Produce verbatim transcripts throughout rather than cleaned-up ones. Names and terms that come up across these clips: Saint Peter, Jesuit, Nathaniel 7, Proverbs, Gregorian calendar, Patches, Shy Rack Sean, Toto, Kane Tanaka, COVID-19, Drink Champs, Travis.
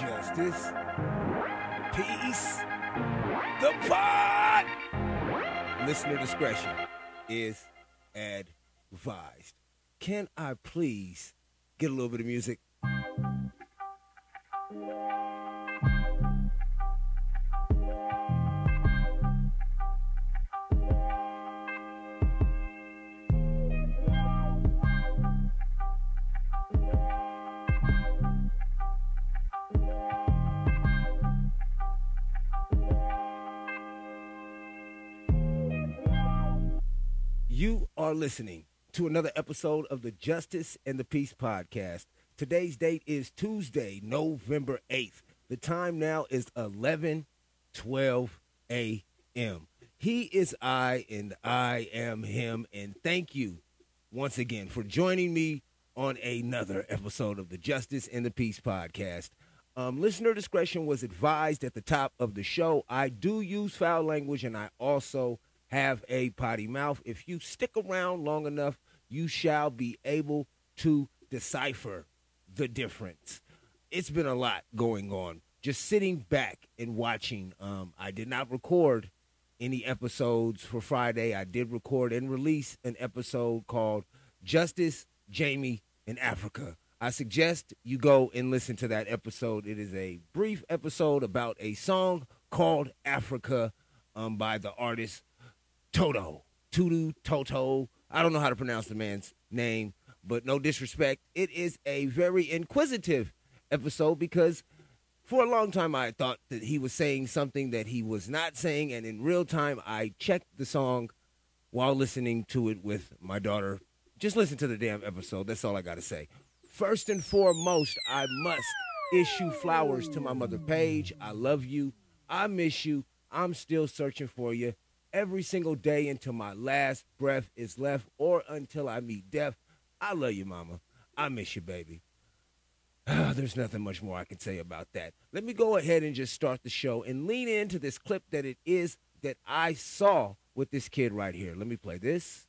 justice, peace, the pot. Listener discretion is advised. Can I please get a little bit of music? You are listening to another episode of the Justice and the Peace podcast. Today's date is Tuesday, November eighth. The time now is eleven twelve a.m. He is I and I am him. And thank you once again for joining me on another episode of the Justice and the Peace podcast. Um, listener discretion was advised at the top of the show. I do use foul language and I also have a potty mouth. If you stick around long enough, you shall be able to decipher the difference. It's been a lot going on. Just sitting back and watching. Um, I did not record any episodes for Friday. I did record and release an episode called Justice, Jamie, and Africa. I suggest you go and listen to that episode. It is a brief episode about a song called Africa um, by the artist Toto, Tutu, Toto. I don't know how to pronounce the man's name, but no disrespect. It is a very inquisitive episode because for a long time I thought that he was saying something that he was not saying, and in real time I checked the song while listening to it with my daughter. Just listen to the damn episode. That's all I got to say. First and foremost, I must issue flowers to my mother, Paige. I love you. I miss you. I'm still searching for you. Every single day until my last breath is left or until I meet death. I love you, Mama. I miss you, baby. Oh, there's nothing much more I can say about that. Let me go ahead and just start the show and lean into this clip that it is that I saw with this kid right here. Let me play this.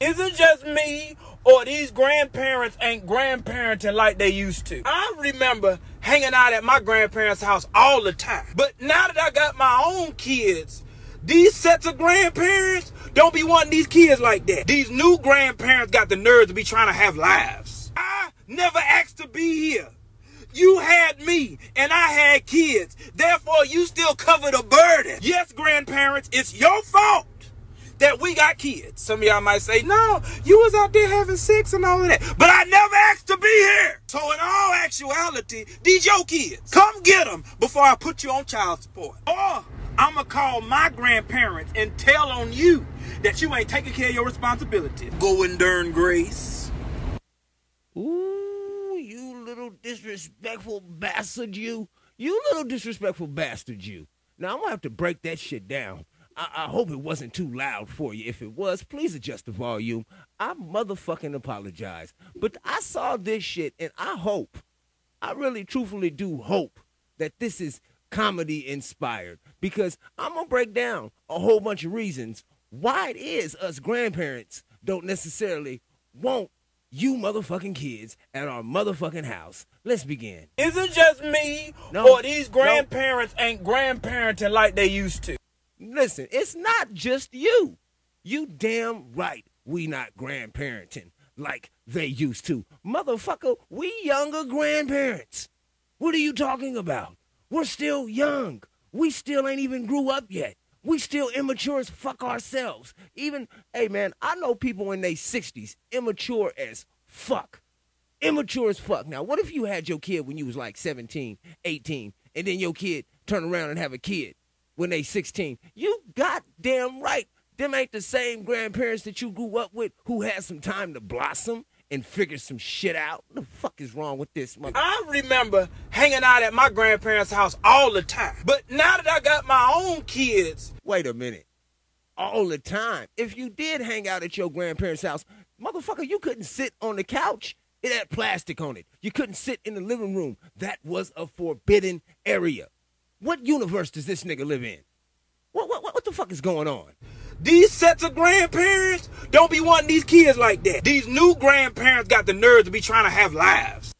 Is it just me or these grandparents ain't grandparenting like they used to? I remember hanging out at my grandparents' house all the time. But now that I got my own kids, these sets of grandparents don't be wanting these kids like that. These new grandparents got the nerve to be trying to have lives. I never asked to be here. You had me, and I had kids. Therefore, you still cover the burden. Yes, grandparents, it's your fault that we got kids. Some of y'all might say, no, you was out there having sex and all of that. But I never asked to be here. So in all actuality, these your kids. Come get them before I put you on child support. Or I'm going to call my grandparents and tell on you that you ain't taking care of your responsibility. Go and earn grace. Ooh, you little disrespectful bastard, you. You little disrespectful bastard, you. Now, I'm going to have to break that shit down. I, I hope it wasn't too loud for you. If it was, please adjust the volume. I motherfucking apologize. But I saw this shit, and I hope, I really truthfully do hope that this is comedy inspired, because I'm going to break down a whole bunch of reasons why it is us grandparents don't necessarily want you motherfucking kids at our motherfucking house. Let's begin. Is it just me no, or these grandparents no. ain't grandparenting like they used to? Listen, it's not just you. You damn right we not grandparenting like they used to. Motherfucker, we younger grandparents. What are you talking about? We're still young. We still ain't even grew up yet. We still immature as fuck ourselves. Even, hey, man, I know people in their sixties, immature as fuck. Immature as fuck. Now, what if you had your kid when you was like seventeen, eighteen, and then your kid turn around and have a kid when they sixteen? You goddamn right. Them ain't the same grandparents that you grew up with who had some time to blossom and figure some shit out. What the fuck is wrong with this mother? I remember hanging out at my grandparents' house all the time. But now that I got my own kids. Wait a minute. All the time. If you did hang out at your grandparents' house, motherfucker, you couldn't sit on the couch. It had plastic on it. You couldn't sit in the living room. That was a forbidden area. What universe does this nigga live in? What, what, what the fuck is going on? These sets of grandparents don't be wanting these kids like that. These new grandparents got the nerve to be trying to have lives.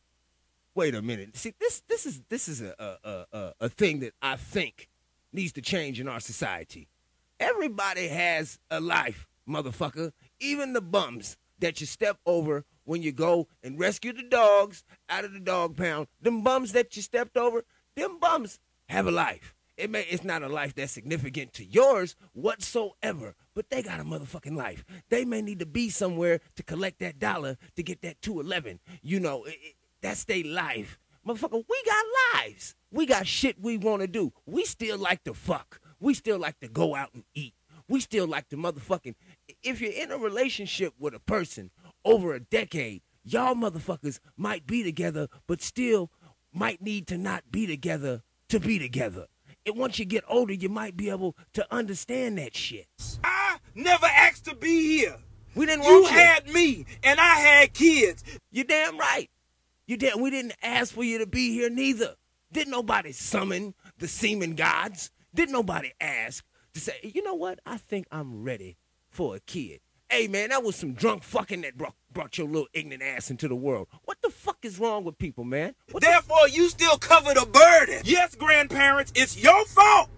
wait a minute. See, this this is this is a a a, a thing that I think needs to change in our society. Everybody has a life, motherfucker. Even the bums that you step over when you go and rescue the dogs out of the dog pound, them bums that you stepped over, them bums have a life. It may, it's not a life that's significant to yours whatsoever, but they got a motherfucking life. They may need to be somewhere to collect that dollar to get that two eleven. You know, it, it, that's their life. Motherfucker, we got lives. We got shit we want to do. We still like to fuck. We still like to go out and eat. We still like to motherfucking... If you're in a relationship with a person over a decade, y'all motherfuckers might be together, but still might need to not be together to be together. And once you get older, you might be able to understand that shit. I never asked to be here. We didn't want you. You had me, and I had kids. You're damn right. You damn. We didn't ask for you to be here neither. Didn't nobody summon the semen gods? Didn't nobody ask to say, you know what? I think I'm ready for a kid. Hey, man, that was some drunk fucking that brought, brought your little ignorant ass into the world. What the fuck is wrong with people, man? What Therefore, you still cover the burden. Yes, grandparents, it's your fault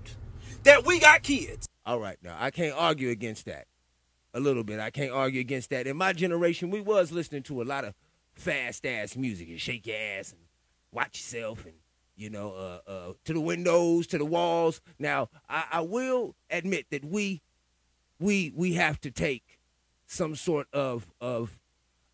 that we got kids. All right, now, I can't argue against that a little bit. I can't argue against that. In my generation, we was listening to a lot of fast-ass music and shake your ass and watch yourself and, you know, uh, uh, to the windows, to the walls. Now, I, I will admit that we, we, we have to take some sort of of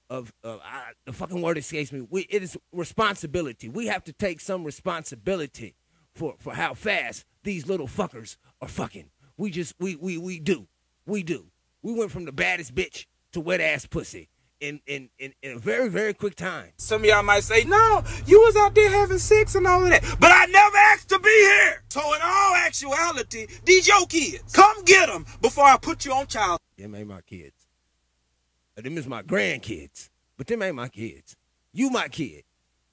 of, of I, the fucking word escapes me. We, it is responsibility. We have to take some responsibility for for how fast these little fuckers are fucking. We just we we we do we do. We went from the baddest bitch to wet ass pussy in in in, in a very very quick time. Some of y'all might say, "No, you was out there having sex and all of that," but I never asked to be here. So in all actuality, these your kids. Come get them before I put you on child. Them ain't my kids. Them is my grandkids, but them ain't my kids. You my kid,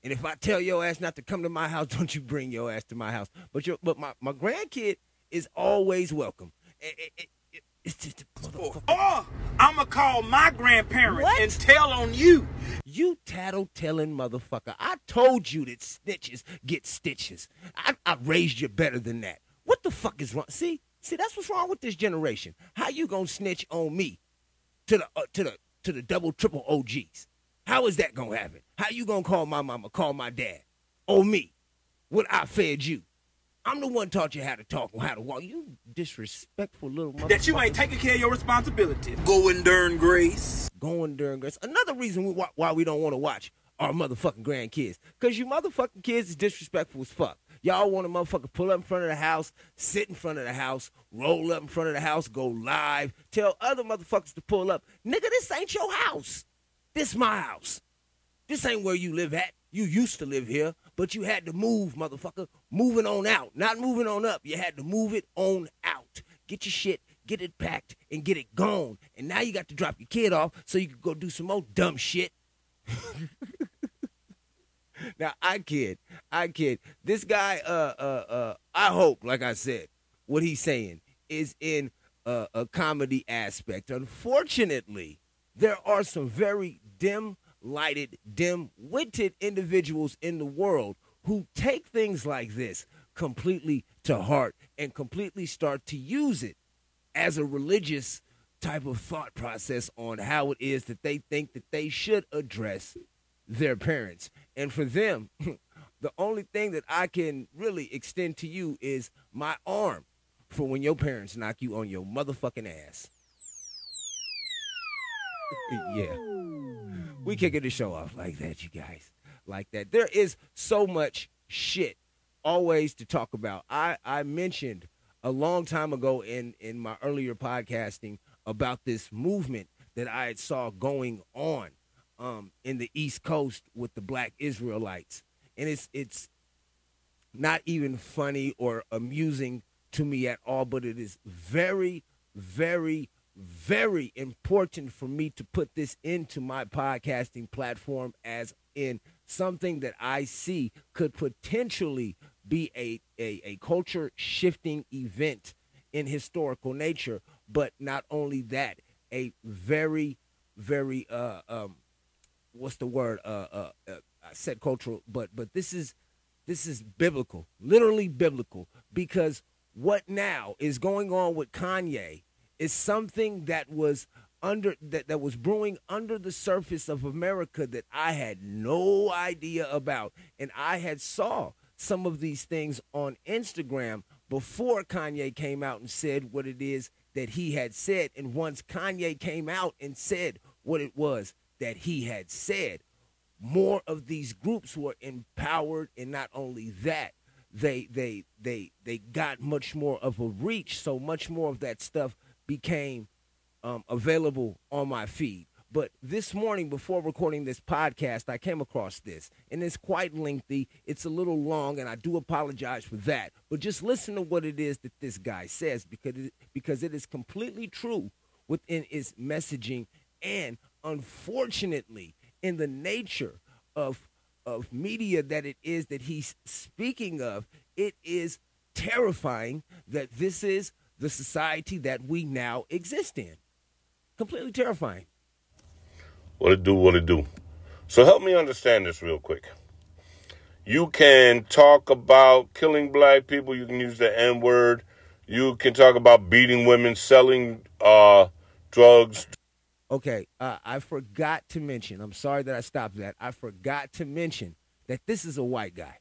and if I tell your ass not to come to my house, don't you bring your ass to my house. But your, but my, my grandkid is always welcome. It, it, it, it, it's just a motherfucker. Or I'ma call my grandparents what? and tell on you. You tattle-telling motherfucker. I told you that snitches get stitches. I, I raised you better than that. What the fuck is wrong? See, see, that's what's wrong with this generation. How you gonna snitch on me to the uh, to the to the double, triple O Gs. How is that going to happen? How you going to call my mama, call my dad? Oh, me, what I fed you. I'm the one taught you how to talk and how to walk. You disrespectful little motherfucker. That you ain't taking care of your responsibility. Going during grace. Going during grace. Another reason we, why we don't want to watch our motherfucking grandkids. Because you motherfucking kids is disrespectful as fuck. Y'all want to motherfucker pull up in front of the house, sit in front of the house, roll up in front of the house, go live, tell other motherfuckers to pull up. Nigga, this ain't your house. This my house. This ain't where you live at. You used to live here, but you had to move, motherfucker. Moving on out. Not moving on up. You had to move it on out. Get your shit, get it packed, and get it gone. And now you got to drop your kid off so you can go do some more dumb shit. Now, I kid, I kid. This guy, uh, uh, uh, I hope, like I said, what he's saying is in uh, a comedy aspect. Unfortunately, there are some very dim-lighted, dim-witted individuals in the world who take things like this completely to heart and completely start to use it as a religious type of thought process on how it is that they think that they should address their parents. And for them, the only thing that I can really extend to you is my arm for when your parents knock you on your motherfucking ass. Yeah. We kicking the show off like that, you guys. Like that. There is so much shit always to talk about. I, I mentioned a long time ago in, in my earlier podcasting about this movement that I had saw going on Um, in the East Coast with the Black Israelites. And it's it's not even funny or amusing to me at all, but it is very, very, very important for me to put this into my podcasting platform as in something that I see could potentially be a, a, a culture-shifting event in historical nature, but not only that, a very, very... Uh, um, what's the word, uh, uh, uh, I said cultural, but but this is this is biblical, literally biblical, because what now is going on with Kanye is something that was under that, that was brewing under the surface of America that I had no idea about. And I had saw some of these things on Instagram before Kanye came out and said what it is that he had said. And once Kanye came out and said what it was that he had said, more of these groups were empowered, and not only that, they they they they got much more of a reach, so much more of that stuff became um, available on my feed. But this morning, before recording this podcast, I came across this, and it's quite lengthy. It's a little long, and I do apologize for that. But just listen to what it is that this guy says, because it, because it is completely true within its messaging, and unfortunately, in the nature of of media that it is that he's speaking of, it is terrifying that this is the society that we now exist in. Completely terrifying. What it do, what it do. So help me understand this real quick. You can talk about killing black people. You can use the N-word. You can talk about beating women, selling uh, drugs. Okay, uh, I forgot to mention, I'm sorry that I stopped that. I forgot to mention that this is a white guy.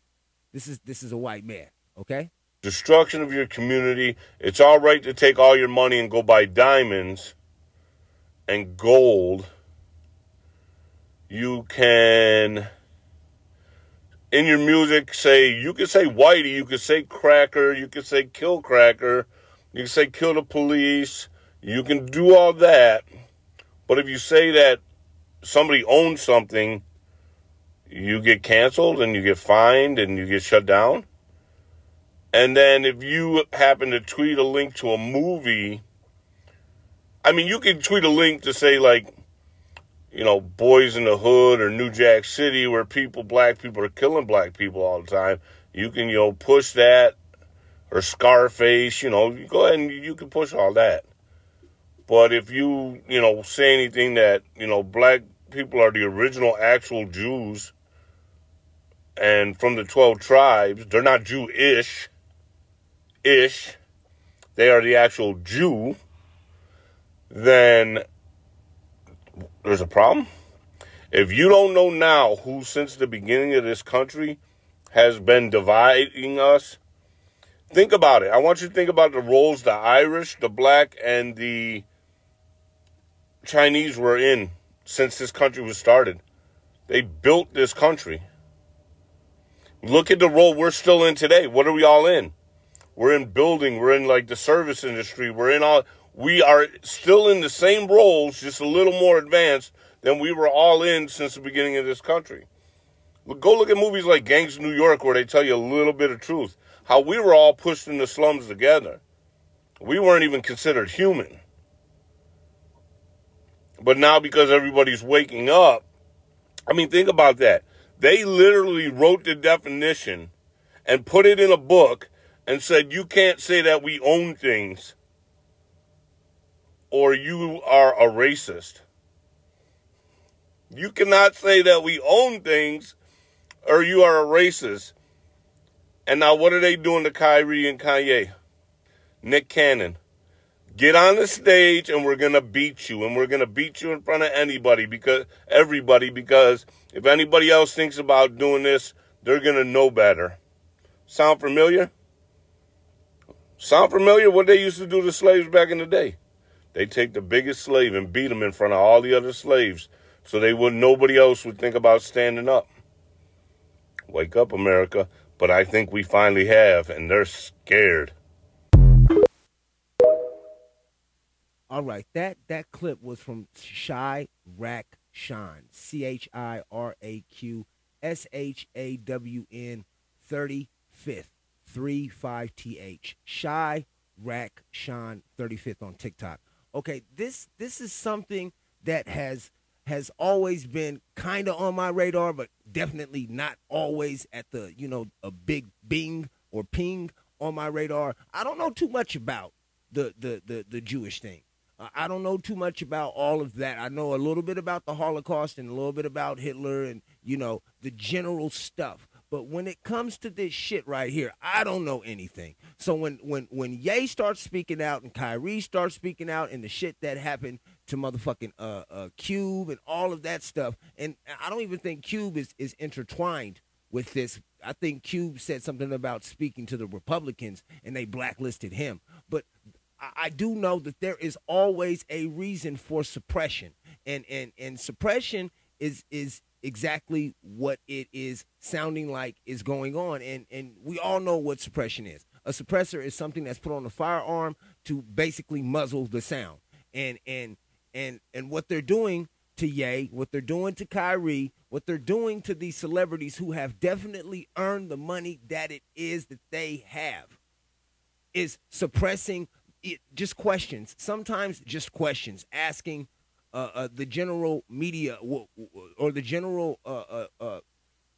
This is this is a white man, okay? Destruction of your community. It's all right to take all your money and go buy diamonds and gold. You can, in your music, say, you can say whitey, you can say cracker, you can say kill cracker, you can say kill the police, you can do all that. But if you say that somebody owns something, you get canceled and you get fined and you get shut down. And then if you happen to tweet a link to a movie, I mean, you can tweet a link to say, like, you know, Boys in the Hood or New Jack City, where people, black people are killing black people all the time. You can, you know, push that, or Scarface, you know, you go ahead and you can push all that. But if you, you know, say anything that, you know, black people are the original actual Jews and from the twelve tribes, they're not Jewish, ish, they are the actual Jew, then there's a problem. If you don't know now who, since the beginning of this country, has been dividing us, think about it. I want you to think about the roles the Irish, the black, and the Chinese were in since this country was started. They built this country. Look at the role we're still in today. What are we all in? We're in building. We're in like the service industry. We're in all. We are still in the same roles, just a little more advanced than we were all in since the beginning of this country. Go look at movies like Gangs of New York, where they tell you a little bit of truth. How we were all pushed in the slums together. We weren't even considered human. But now, because everybody's waking up, I mean, think about that. They literally wrote the definition and put it in a book and said, you can't say that we own things or you are a racist. You cannot say that we own things or you are a racist. And now what are they doing to Kyrie and Kanye? Nick Cannon. Get on the stage and we're going to beat you. And we're going to beat you in front of anybody, because everybody, because if anybody else thinks about doing this, they're going to know better. Sound familiar? Sound familiar what they used to do to slaves back in the day? They take the biggest slave and beat him in front of all the other slaves so they would, nobody else would think about standing up. Wake up, America. But I think we finally have, and they're scared. All right, that, that clip was from Shy Rack Sean, C H I R A Q S H A W N thirty-fifth, three five T H. Shy Rack Sean thirty-fifth on TikTok. Okay, this this is something that has has always been kind of on my radar, but definitely not always at the, you know, a big bing or ping on my radar. I don't know too much about the the the, the Jewish thing. I don't know too much about all of that. I know a little bit about the Holocaust and a little bit about Hitler and, you know, the general stuff. But when it comes to this shit right here, I don't know anything. So when when, when Ye starts speaking out and Kyrie starts speaking out and the shit that happened to motherfucking uh, uh, Cube and all of that stuff, and I don't even think Cube is, is intertwined with this. I think Cube said something about speaking to the Republicans and they blacklisted him. But I do know that there is always a reason for suppression, and and, and suppression is, is exactly what it is sounding like is going on, and, and we all know what suppression is. A suppressor is something that's put on a firearm to basically muzzle the sound, and and and and what they're doing to Ye, what they're doing to Kyrie, what they're doing to these celebrities who have definitely earned the money that it is that they have is suppressing It, just questions, sometimes just questions, asking uh, uh, the general media w- w- or the general uh, uh, uh,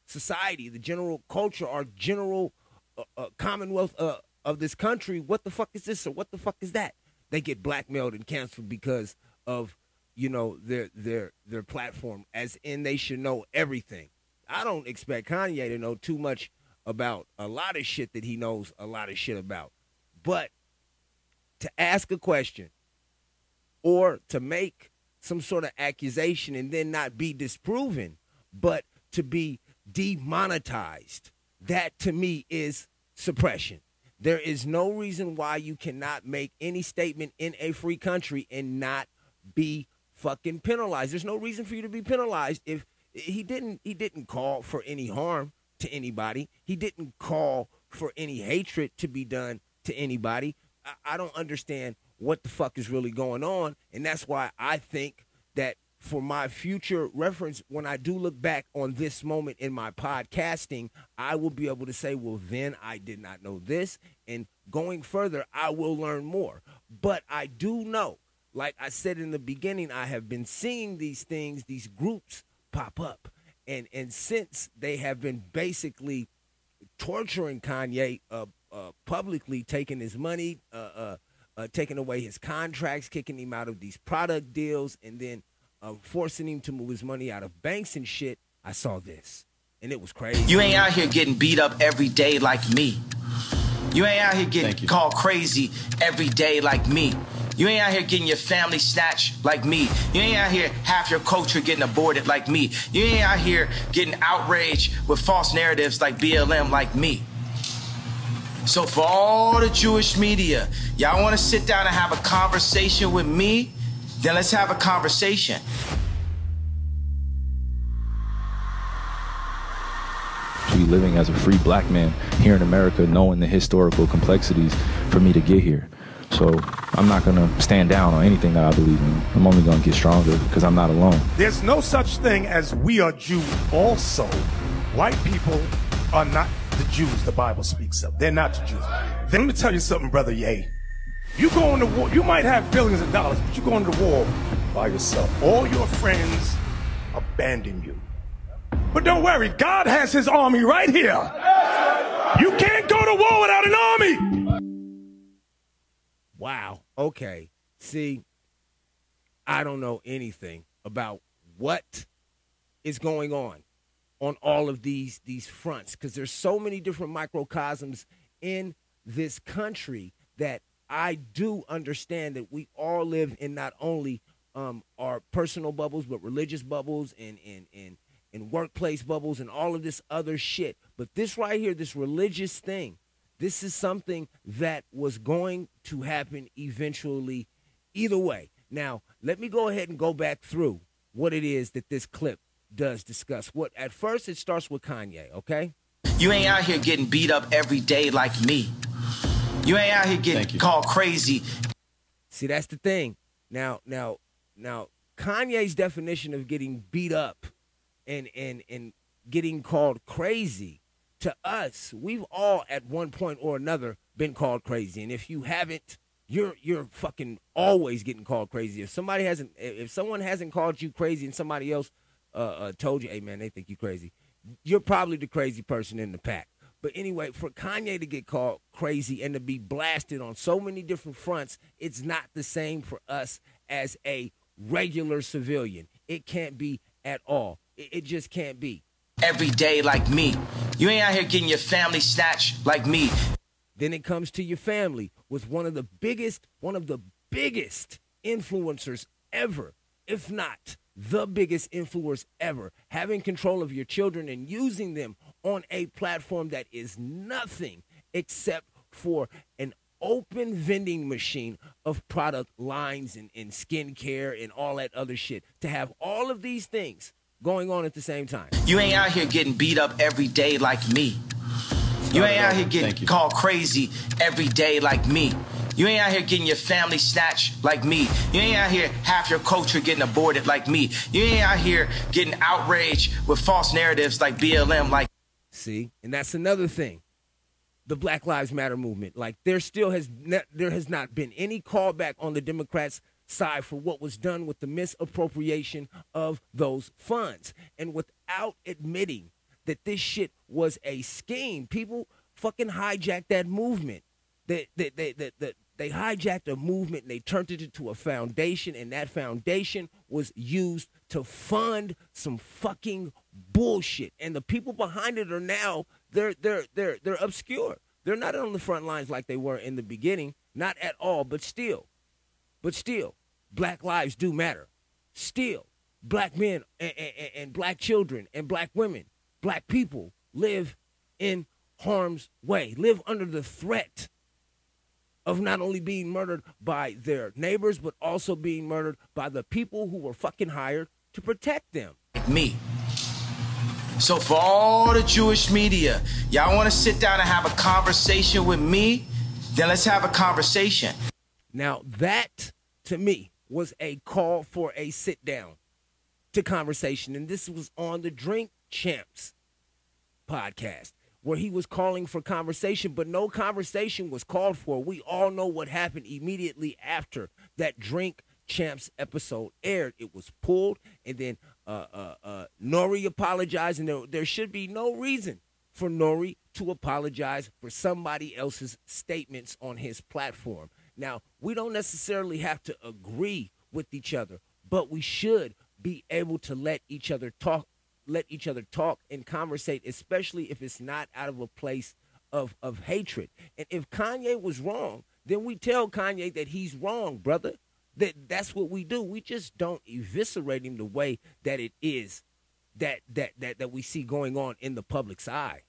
society, the general culture, our general uh, uh, commonwealth uh, of this country, what the fuck is this or what the fuck is that? They get blackmailed and canceled because of, you know, their their their platform, as in they should know everything. I don't expect Kanye to know too much about a lot of shit that he knows a lot of shit about, but to ask a question or to make some sort of accusation and then not be disproven, but to be demonetized, that to me is suppression. There is no reason why you cannot make any statement in a free country and not be fucking penalized. There's no reason for you to be penalized if he didn't he didn't call for any harm to anybody. He didn't call for any hatred to be done to anybody. I don't understand what the fuck is really going on, and that's why I think that for my future reference, when I do look back on this moment in my podcasting, I will be able to say, well, then I did not know this, and going further, I will learn more. But I do know, like I said in the beginning, I have been seeing these things, these groups pop up, and, and since they have been basically torturing Kanye uh, Uh, publicly, taking his money, uh, uh, uh, taking away his contracts, kicking him out of these product deals, and then uh, forcing him to move his money out of banks and shit, I saw this, and it was crazy. You ain't out here getting beat up every day like me. You ain't out here getting called crazy every day like me. You ain't out here getting your family snatched like me. You ain't out here half your culture getting aborted like me. You ain't out here getting outraged with false narratives like B L M like me. So for all the Jewish media, y'all want to sit down and have a conversation with me? Then let's have a conversation. Me living as a free black man here in America, knowing the historical complexities for me to get here. So I'm not going to stand down on anything that I believe in. I'm only going to get stronger because I'm not alone. There's no such thing as we are Jews. Also, white people are not the Jews the Bible speaks of. They're not the Jews. Then let me tell you something, brother Ye. You go on the war, you might have billions of dollars, but you go on the war by yourself. All your friends abandon you. But don't worry, God has his army right here. You can't go to war without an army. Wow. Okay. See, I don't know anything about what is going on on all of these these fronts, because there's so many different microcosms in this country that I do understand that we all live in not only um, our personal bubbles, but religious bubbles and, and, and, and workplace bubbles and all of this other shit. But this right here, this religious thing, this is something that was going to happen eventually either way. Now, let me go ahead and go back through what it is that this clip does discuss. What at first it starts with Kanye, okay? You ain't out here getting beat up every day like me. You ain't out here getting called crazy. See, that's the thing. Now, now, now, Kanye's definition of getting beat up and and and getting called crazy, to us, we've all at one point or another been called crazy, and if you haven't, You're you're fucking always getting called crazy. If somebody hasn't, if someone hasn't called you crazy, and somebody else Uh, uh, told you, hey, man, they think you crazy, you're probably the crazy person in the pack. But anyway, for Kanye to get called crazy and to be blasted on so many different fronts, it's not the same for us as a regular civilian. It can't be at all. It just can't be. Every day like me. You ain't out here getting your family snatched like me. Then it comes to your family with one of the biggest, one of the biggest influencers ever, if not the biggest influencer ever, having control of your children and using them on a platform that is nothing except for an open vending machine of product lines and, and skincare and all that other shit. To have all of these things going on at the same time. You ain't out here getting beat up every day like me. You ain't out here getting called crazy every day like me. You ain't out here getting your family snatched like me. You ain't out here half your culture getting aborted like me. You ain't out here getting outraged with false narratives like B L M. Like, see, and that's another thing. The Black Lives Matter movement, like there still has not, there has not been any callback on the Democrats' side for what was done with the misappropriation of those funds. And without admitting that this shit was a scheme, people fucking hijacked that movement. They, they, they, they, they, they hijacked a movement and they turned it into a foundation, and that foundation was used to fund some fucking bullshit. And the people behind it are now, they're, they're, they're, they're obscure. They're not on the front lines like they were in the beginning, not at all, but still. But still, black lives do matter. Still, black men and, and, and black children and black women, black people live in harm's way, live under the threat of not only being murdered by their neighbors, but also being murdered by the people who were fucking hired to protect them. Me. So for all the Jewish media, y'all want to sit down and have a conversation with me? Then let's have a conversation. Now that, to me, was a call for a sit-down to conversation. And this was on the Drink Champs podcast, where he was calling for conversation, but no conversation was called for. We all know what happened immediately after that Drink Champs episode aired. It was pulled, and then uh, uh, uh, Nori apologized, and there, there should be no reason for Nori to apologize for somebody else's statements on his platform. Now, we don't necessarily have to agree with each other, but we should be able to let each other talk, let each other talk and conversate, especially if it's not out of a place of, of hatred. And if Kanye was wrong, then we tell Kanye that he's wrong, brother. That that's what we do. We just don't eviscerate him the way that it is that that that, that we see going on in the public's eye.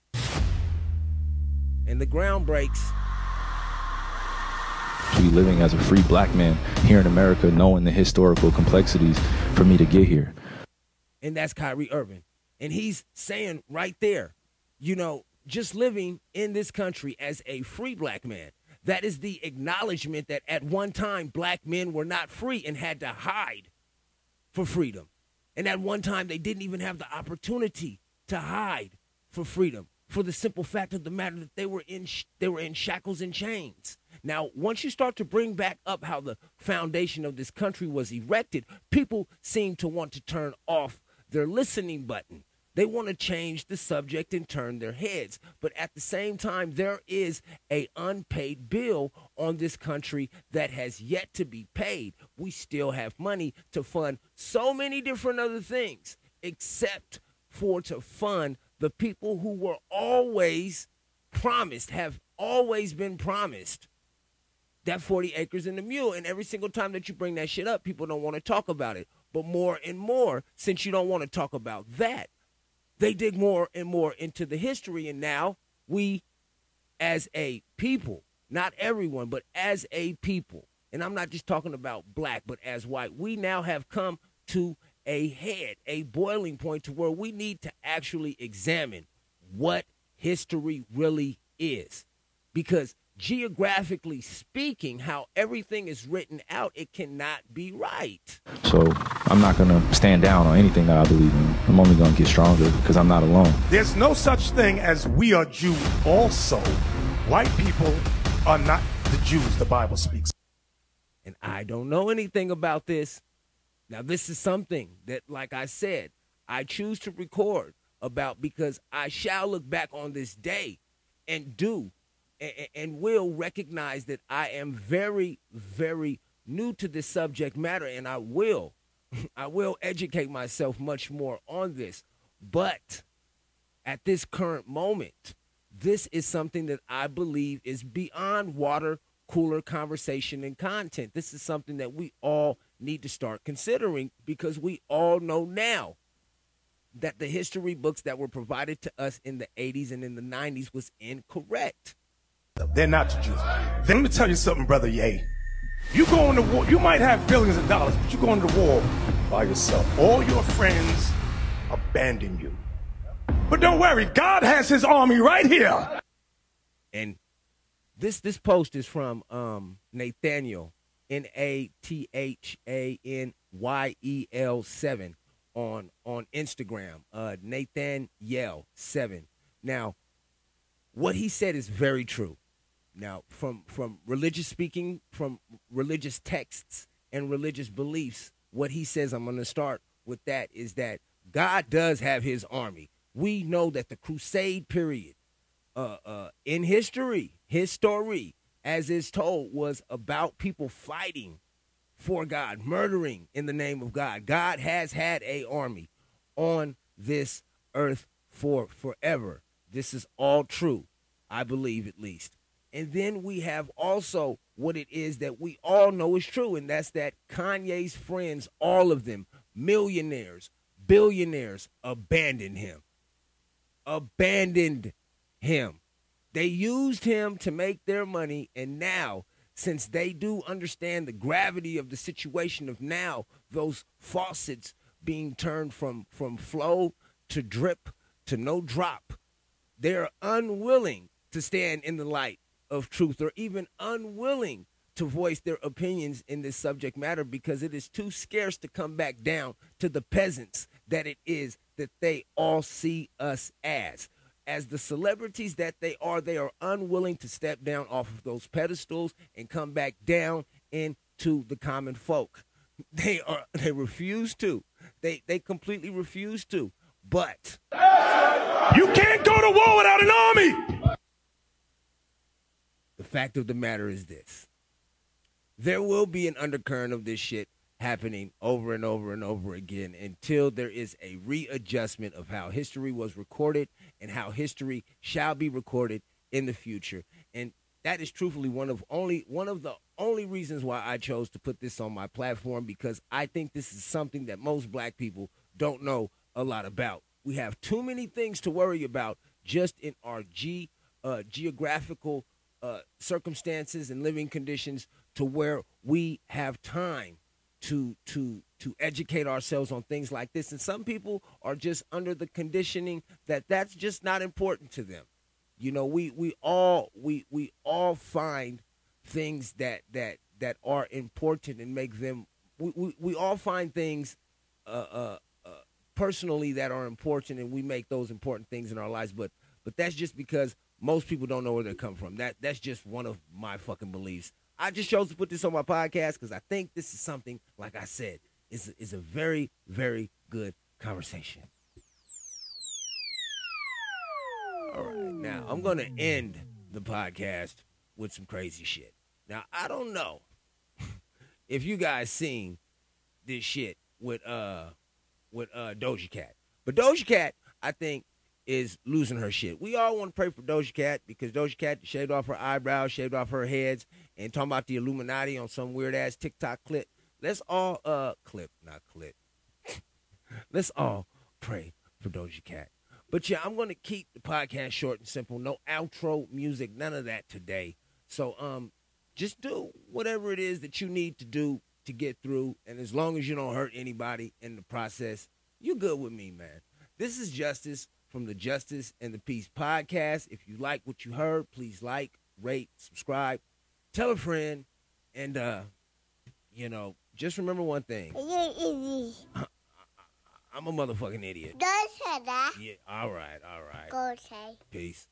And the ground breaks. To be living as a free black man here in America, knowing the historical complexities for me to get here. And that's Kyrie Irving. And he's saying right there, you know, just living in this country as a free black man, that is the acknowledgement that at one time black men were not free and had to hide for freedom. And at one time they didn't even have the opportunity to hide for freedom, for the simple fact of the matter that they were in sh they were in shackles and chains. Now, once you start to bring back up how the foundation of this country was erected, people seem to want to turn off their listening button. They want to change the subject and turn their heads. But at the same time, there is an unpaid bill on this country that has yet to be paid. We still have money to fund so many different other things, except for to fund the people who were always promised, have always been promised, that forty acres and a mule. And every single time that you bring that shit up, people don't want to talk about it. But more and more, since you don't want to talk about that, they dig more and more into the history. And now we, as a people, not everyone, but as a people, and I'm not just talking about black, but as white, we now have come to a head, a boiling point to where we need to actually examine what history really is. Because geographically speaking, how everything is written out, it cannot be right. So I'm not going to stand down on anything that I believe in. I'm only going to get stronger because I'm not alone. There's no such thing as we are Jew also. White people are not the Jews, the Bible speaks. And I don't know anything about this. Now, this is something that, like I said, I choose to record about because I shall look back on this day and do and, and will recognize that I am very, very new to this subject matter, and I will, I will educate myself much more on this. But at this current moment, this is something that I believe is beyond water cooler conversation and content. This is something that we all need to start considering, because we all know now that the history books that were provided to us in the eighties and in the nineties was incorrect. They're not the Jews. Then let me tell you something, brother. Yay. You go on the war, you might have billions of dollars, but you go on the war by yourself. All your friends abandon you. But don't worry, God has his army right here. And this this post is from um, Nathaniel, N A T H A N Y E L seven on, on Instagram, uh, Nathaniel seven. Now, what he said is very true. Now, from, from religious speaking, from religious texts and religious beliefs, what he says, I'm going to start with that, is that God does have his army. We know that the crusade period uh, uh, in history, his story, as is told, was about people fighting for God, murdering in the name of God. God has had an army on this earth for forever. This is all true, I believe, at least. And then we have also what it is that we all know is true, and that's that Kanye's friends, all of them, millionaires, billionaires, abandoned him. Abandoned him. They used him to make their money, and now, since they do understand the gravity of the situation of now, those faucets being turned from, from flow to drip to no drop, they're unwilling to stand in the light of truth, or even unwilling to voice their opinions in this subject matter, because it is too scarce to come back down to the peasants that it is that they all see us as. As the celebrities that they are, they are unwilling to step down off of those pedestals and come back down into the common folk. They are, they refuse to. They they completely refuse to. But you can't go to war without an army. The fact of the matter is this. There will be an undercurrent of this shit happening over and over and over again until there is a readjustment of how history was recorded and how history shall be recorded in the future. And that is truthfully one of only one of the only reasons why I chose to put this on my platform, because I think this is something that most black people don't know a lot about. We have too many things to worry about just in our G, uh, geographical Uh, circumstances and living conditions, to where we have time to to to educate ourselves on things like this. And some people are just under the conditioning that that's just not important to them. You know, we we all we we all find things that that that are important and make them. We we, we all find things uh, uh, uh, personally that are important, and we make those important things in our lives. But but that's just because most people don't know where they come from. That that's just one of my fucking beliefs. I just chose to put this on my podcast because I think this is something, like I said, is is a very, very good conversation. All right, now I'm gonna end the podcast with some crazy shit. Now I don't know if you guys seen this shit with uh with uh Doja Cat, but Doja Cat, I think, is losing her shit. We all want to pray for Doja Cat, because Doja Cat shaved off her eyebrows, shaved off her heads, and talking about the Illuminati on some weird-ass TikTok clip. Let's all, uh, clip, not clip. Let's all pray for Doja Cat. But yeah, I'm going to keep the podcast short and simple. No outro music, none of that today. So, um, just do whatever it is that you need to do to get through, and as long as you don't hurt anybody in the process, you're good with me, man. This is Justice from the Justice and the Peace podcast. If you like what you heard, please like, rate, subscribe, tell a friend, and, uh, you know, just remember one thing. You're an idiot. I'm a motherfucking idiot. Don't say that. Yeah, all right, all right. Go say. Peace.